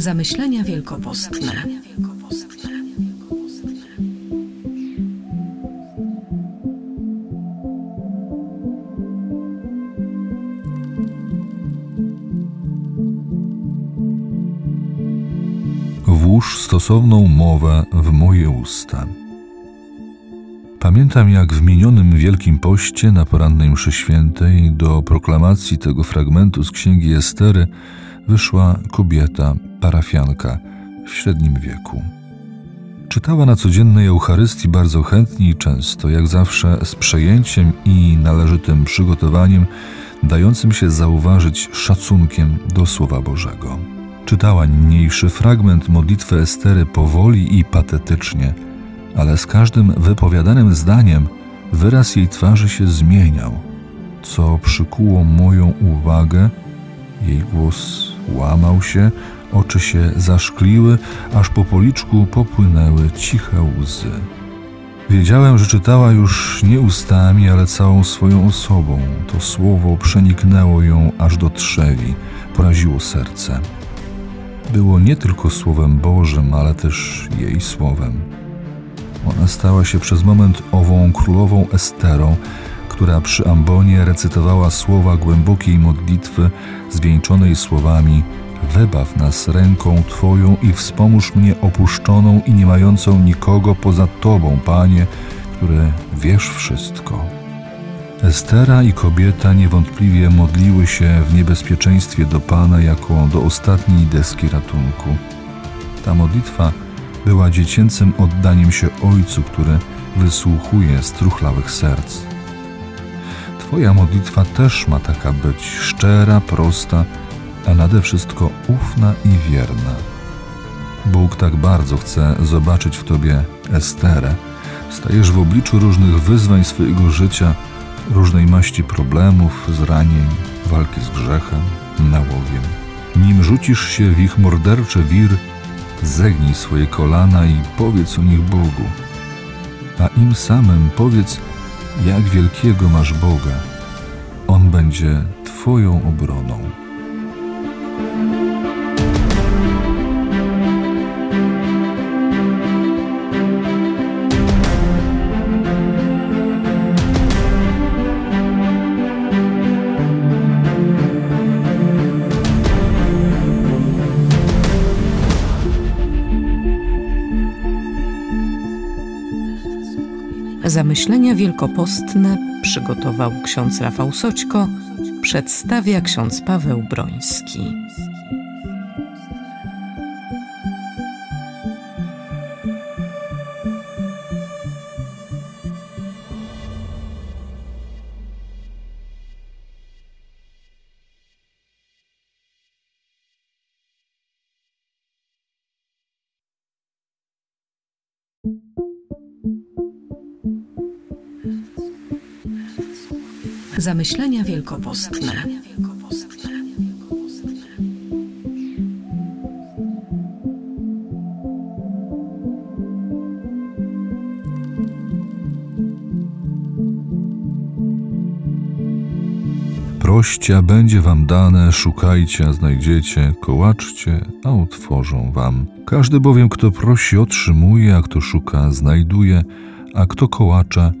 Zamyślenia wielkopostne. Włóż stosowną mowę w moje usta. Pamiętam, jak w minionym Wielkim Poście na porannej mszy świętej do proklamacji tego fragmentu z Księgi Estery wyszła kobieta, parafianka w średnim wieku. Czytała na codziennej Eucharystii bardzo chętnie i często, jak zawsze z przejęciem i należytym przygotowaniem, dającym się zauważyć szacunkiem do Słowa Bożego. Czytała niniejszy fragment modlitwy Estery powoli i patetycznie, ale z każdym wypowiadanym zdaniem wyraz jej twarzy się zmieniał, co przykuło moją uwagę. Jej głos łamał się, oczy się zaszkliły, aż po policzku popłynęły ciche łzy. Wiedziałem, że czytała już nie ustami, ale całą swoją osobą. To słowo przeniknęło ją aż do trzewi, poraziło serce. Było nie tylko Słowem Bożym, ale też jej słowem. Ona stała się przez moment ową królową Esterą, która przy ambonie recytowała słowa głębokiej modlitwy zwieńczonej słowami: wybaw nas ręką Twoją i wspomóż mnie opuszczoną i nie mającą nikogo poza Tobą, Panie, który wiesz wszystko. Estera i kobieta niewątpliwie modliły się w niebezpieczeństwie do Pana jako do ostatniej deski ratunku. Ta modlitwa była dziecięcym oddaniem się Ojcu, który wysłuchuje struchlałych serc. Twoja modlitwa też ma taka być, szczera, prosta, a nade wszystko ufna i wierna. Bóg tak bardzo chce zobaczyć w Tobie Esterę. Stajesz w obliczu różnych wyzwań swojego życia, różnej maści problemów, zranień, walki z grzechem, nałogiem. Nim rzucisz się w ich morderczy wir, zegnij swoje kolana i powiedz o nich Bogu. A im samym powiedz, jak wielkiego masz Boga. On będzie Twoją obroną. Zamyślenia wielkopostne przygotował ksiądz Rafał Soćko, przedstawia ksiądz Paweł Broński. Zamyślenia wielkopostne. Proście, a będzie wam dane, szukajcie, a znajdziecie, kołaczcie, a otworzą wam. Każdy bowiem, kto prosi, otrzymuje, a kto szuka, znajduje, a kto kołacza,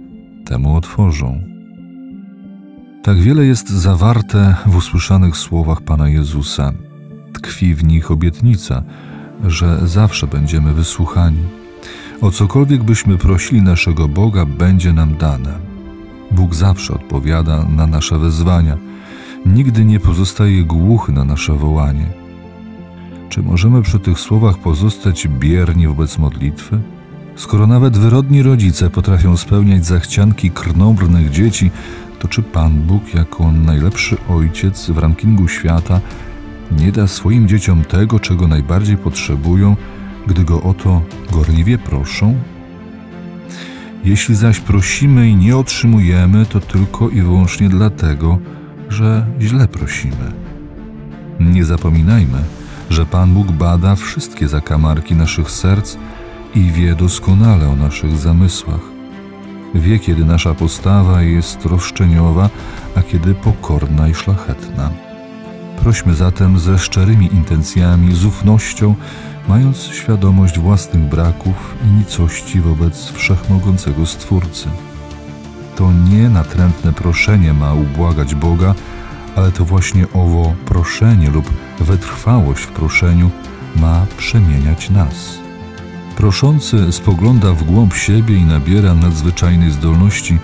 temu otworzą. Tak wiele jest zawarte w usłyszanych słowach Pana Jezusa. Tkwi w nich obietnica, że zawsze będziemy wysłuchani. O cokolwiek byśmy prosili naszego Boga, będzie nam dane. Bóg zawsze odpowiada na nasze wezwania. Nigdy nie pozostaje głuchy na nasze wołanie. Czy możemy przy tych słowach pozostać bierni wobec modlitwy? Skoro nawet wyrodni rodzice potrafią spełniać zachcianki krnąbrnych dzieci, to czy Pan Bóg jako najlepszy ojciec w rankingu świata nie da swoim dzieciom tego, czego najbardziej potrzebują, gdy Go o to gorliwie proszą? Jeśli zaś prosimy i nie otrzymujemy, to tylko i wyłącznie dlatego, że źle prosimy. Nie zapominajmy, że Pan Bóg bada wszystkie zakamarki naszych serc i wie doskonale o naszych zamysłach. Wie, kiedy nasza postawa jest roszczeniowa, a kiedy pokorna i szlachetna. Prośmy zatem ze szczerymi intencjami, z ufnością, mając świadomość własnych braków i nicości wobec wszechmogącego Stwórcy. To nie natrętne proszenie ma ubłagać Boga, ale to właśnie owo proszenie lub wytrwałość w proszeniu ma przemieniać nas. Proszący spogląda w głąb siebie i nabiera nadzwyczajnej zdolności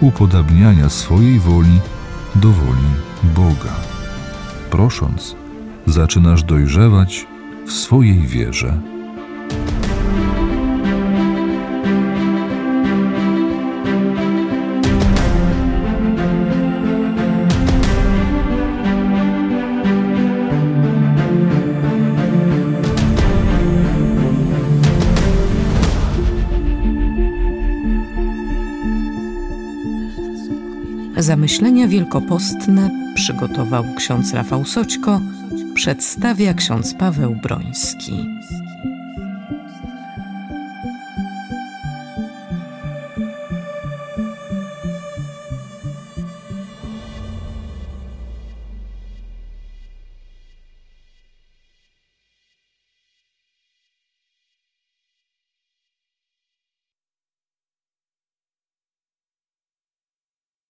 upodabniania swojej woli do woli Boga. Prosząc, zaczynasz dojrzewać w swojej wierze. Zamyślenia wielkopostne przygotował ksiądz Rafał Soćko, przedstawia ksiądz Paweł Broński.